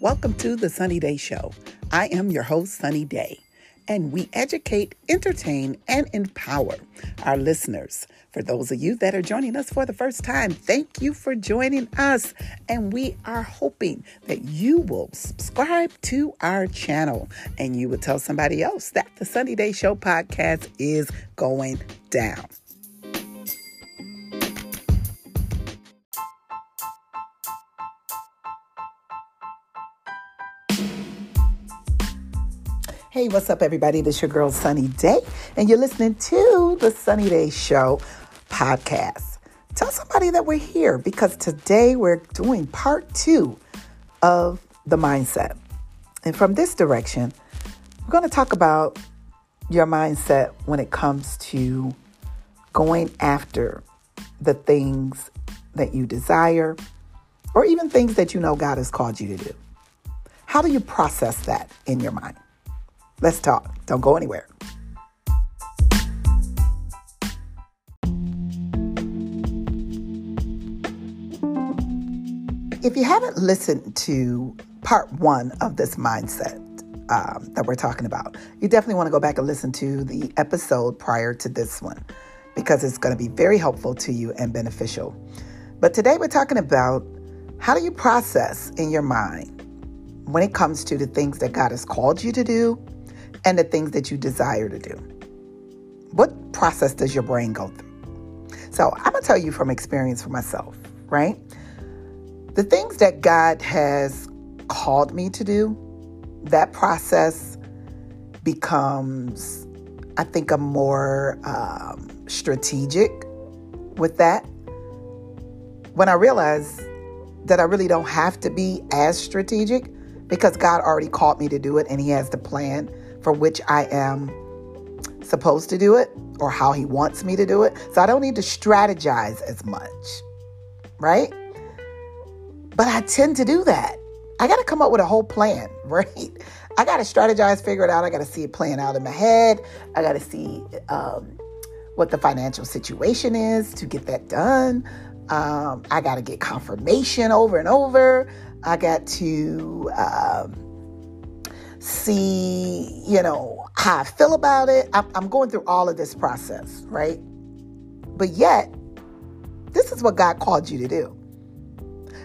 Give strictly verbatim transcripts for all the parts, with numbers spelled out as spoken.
Welcome to the Sunny Day Show. I am your host, Sunny Day, and we educate, entertain, and empower our listeners. For those of you that are joining us for the first time, thank you for joining us. And we are hoping that you will subscribe to our channel and you will tell somebody else that the Sunny Day Show podcast is going down. Hey, what's up, everybody? This is your girl, Sunny Day, and you're listening to the Sunny Day Show podcast. Tell somebody that we're here, because today we're doing part two of the mindset. And from this direction, we're going to talk about your mindset when it comes to going after the things that you desire, or even things that you know God has called you to do. How do you process that in your mind? Let's talk. Don't go anywhere. If you haven't listened to part one of this mindset um, that we're talking about, you definitely want to go back and listen to the episode prior to this one, because it's going to be very helpful to you and beneficial. But today we're talking about how do you process in your mind when it comes to the things that God has called you to do, and the things that you desire to do. What process does your brain go through? So I'm going to tell you from experience for myself, right? The things that God has called me to do, that process becomes, I think, I'm more um, strategic with that. When I realize that I really don't have to be as strategic, because God already called me to do it, and He has the plan for which I am supposed to do it, or how He wants me to do it. So I don't need to strategize as much, right? But I tend to do that. I got to come up with a whole plan, right? I got to strategize, figure it out. I got to see it playing out in my head. I got to see um, what the financial situation is to get that done. Um, I got to get confirmation over and over. I got to... Um, see, you know, how I feel about it. I'm, I'm going through all of this process, right? But yet, this is what God called you to do.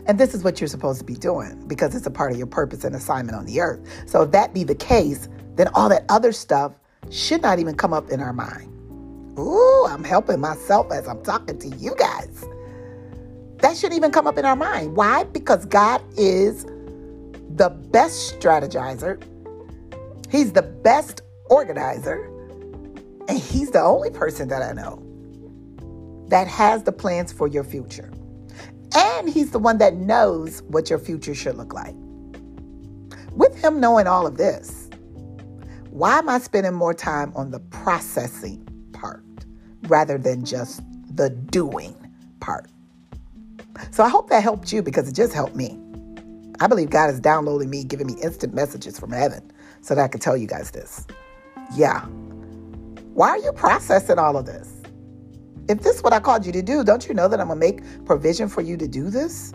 And this is what you're supposed to be doing, because it's a part of your purpose and assignment on the earth. So if that be the case, then all that other stuff should not even come up in our mind. Ooh, I'm helping myself as I'm talking to you guys. That shouldn't even come up in our mind. Why? Because God is the best strategizer. He's the best organizer, and He's the only person that I know that has the plans for your future. And He's the one that knows what your future should look like. With Him knowing all of this, why am I spending more time on the processing part rather than just the doing part? So I hope that helped you, because it just helped me. I believe God is downloading me, giving me instant messages from heaven, so that I can tell you guys this. Yeah. Why are you processing all of this? If this is what I called you to do, don't you know that I'm going to make provision for you to do this?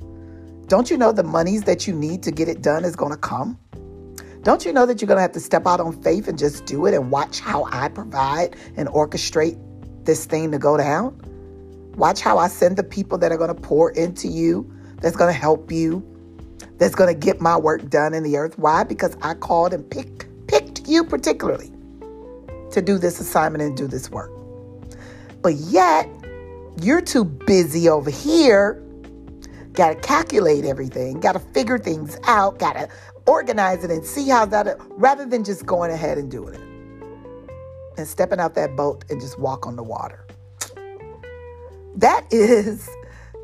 Don't you know the monies that you need to get it done is going to come? Don't you know that you're going to have to step out on faith and just do it and watch how I provide and orchestrate this thing to go down? Watch how I send the people that are going to pour into you, that's going to help you, that's going to get my work done in the earth. Why? Because I called and pick, picked you particularly to do this assignment and do this work. But yet, you're too busy over here. Got to calculate everything. Got to figure things out. Got to organize it and see how that, rather than just going ahead and doing it. And stepping out that boat and just walk on the water. That is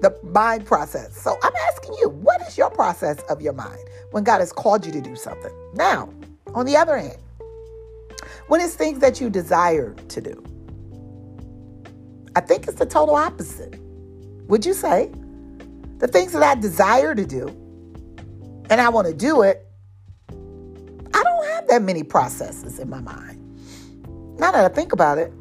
the mind process. So I'm asking you, what is your process of your mind when God has called you to do something? Now, on the other hand, when it's things that you desire to do, I think it's the total opposite. Would you say? The things that I desire to do and I want to do it, I don't have that many processes in my mind. Now that I think about it,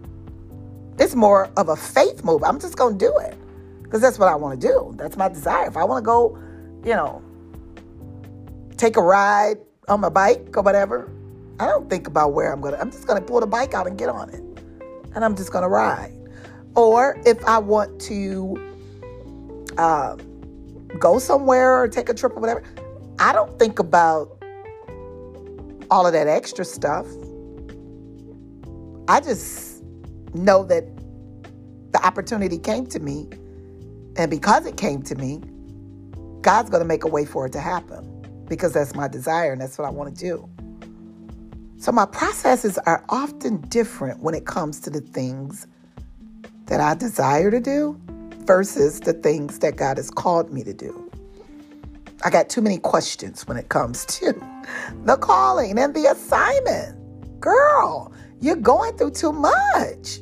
it's more of a faith move. I'm just going to do it. Because that's what I want to do. That's my desire. If I want to go, you know, take a ride on my bike or whatever, I don't think about where I'm going to. I'm just going to pull the bike out and get on it. And I'm just going to ride. Or if I want to uh, go somewhere or take a trip or whatever, I don't think about all of that extra stuff. I just know that the opportunity came to me. And because it came to me, God's going to make a way for it to happen. Because that's my desire and that's what I want to do. So my processes are often different when it comes to the things that I desire to do versus the things that God has called me to do. I got too many questions when it comes to the calling and the assignment. Girl, you're going through too much.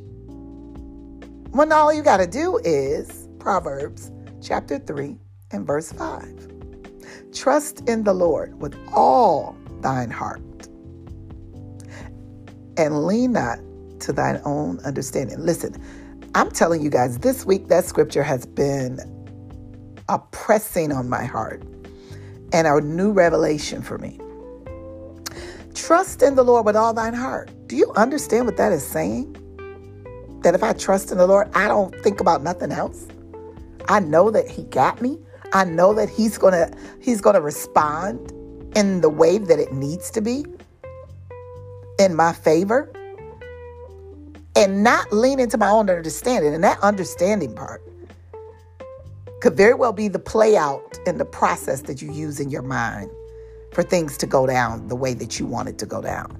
When all you got to do is Proverbs chapter three and verse five. Trust in the Lord with all thine heart. And lean not to thine own understanding. Listen, I'm telling you guys, this week that scripture has been a pressing on my heart and a new revelation for me. Trust in the Lord with all thine heart. Do you understand what that is saying? That if I trust in the Lord, I don't think about nothing else. I know that He got me. I know that He's gonna He's gonna respond in the way that it needs to be. In my favor, and not lean into my own understanding. And that understanding part could very well be the play out and the process that you use in your mind for things to go down the way that you want it to go down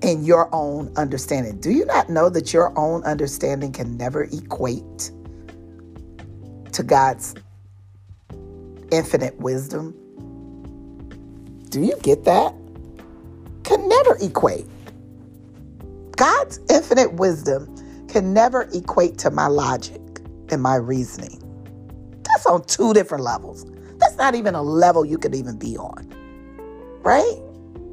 in your own understanding. Do you not know that your own understanding can never equate to God's infinite wisdom? Do you get that? Can never equate. God's infinite wisdom can never equate to my logic and my reasoning. That's on two different levels. That's not even a level you could even be on, right?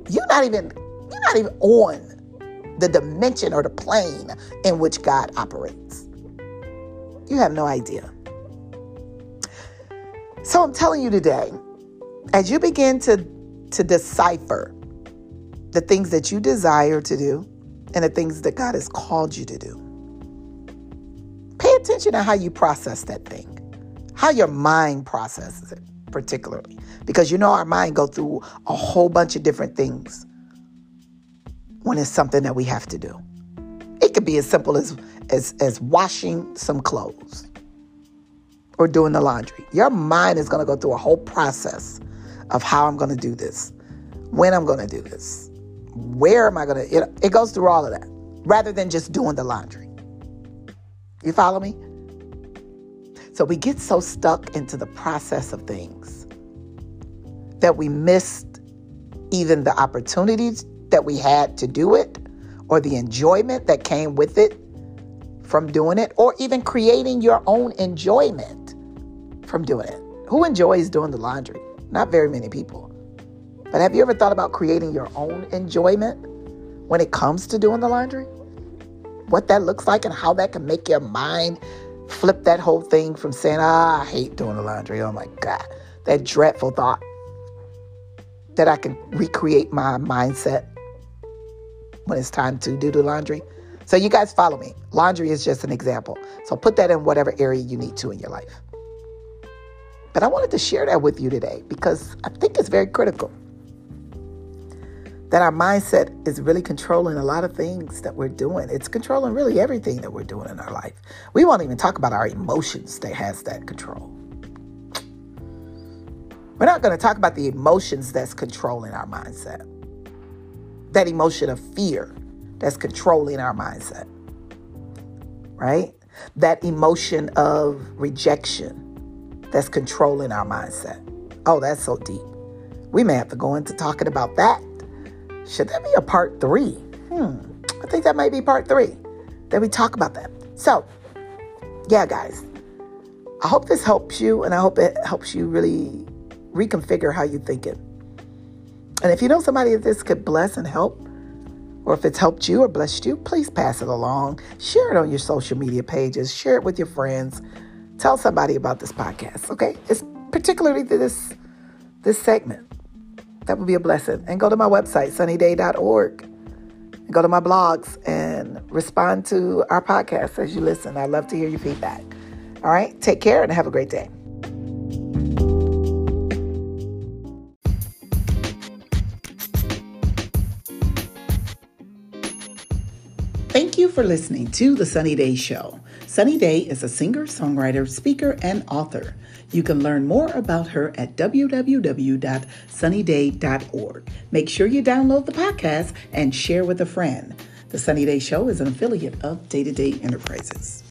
You're not even you're not even on the dimension or the plane in which God operates. You have no idea. So I'm telling you today, as you begin to to decipher the things that you desire to do, and the things that God has called you to do. Pay attention to how you process that thing, how your mind processes it particularly, because you know our mind go through a whole bunch of different things when it's something that we have to do. It could be as simple as, as, as washing some clothes or doing the laundry. Your mind is going to go through a whole process of how I'm going to do this, when I'm going to do this. Where am I going to? It, it goes through all of that rather than just doing the laundry. You follow me? So we get so stuck into the process of things that we missed even the opportunities that we had to do it or the enjoyment that came with it from doing it or even creating your own enjoyment from doing it. Who enjoys doing the laundry? Not very many people. But have you ever thought about creating your own enjoyment when it comes to doing the laundry? What that looks like and how that can make your mind flip that whole thing from saying, ah, I hate doing the laundry. Oh, my God. That dreadful thought that I can recreate my mindset when it's time to do the laundry. So you guys follow me. Laundry is just an example. So put that in whatever area you need to in your life. But I wanted to share that with you today because I think it's very critical. That our mindset is really controlling a lot of things that we're doing. It's controlling really everything that we're doing in our life. We won't even talk about our emotions that has that control. We're not going to talk about the emotions that's controlling our mindset. That emotion of fear that's controlling our mindset. Right? That emotion of rejection that's controlling our mindset. Oh, that's so deep. We may have to go into talking about that. Should that be a part three? Hmm. I think that might be part three that we talk about that. So, yeah, guys, I hope this helps you and I hope it helps you really reconfigure how you think it. And if you know somebody that this could bless and help, or if it's helped you or blessed you, please pass it along. Share it on your social media pages. Share it with your friends. Tell somebody about this podcast, okay? It's particularly this, this segment. That would be a blessing. And go to my website, sunny day dot org. And go to my blogs and respond to our podcast as you listen. I'd love to hear your feedback. All right, take care and have a great day. Thank you for listening to The Sunny Day Show. Sunny Day is a singer, songwriter, speaker, and author. You can learn more about her at w w w dot sunny day dot org. Make sure you download the podcast and share with a friend. The Sunny Day Show is an affiliate of Day to Day Enterprises.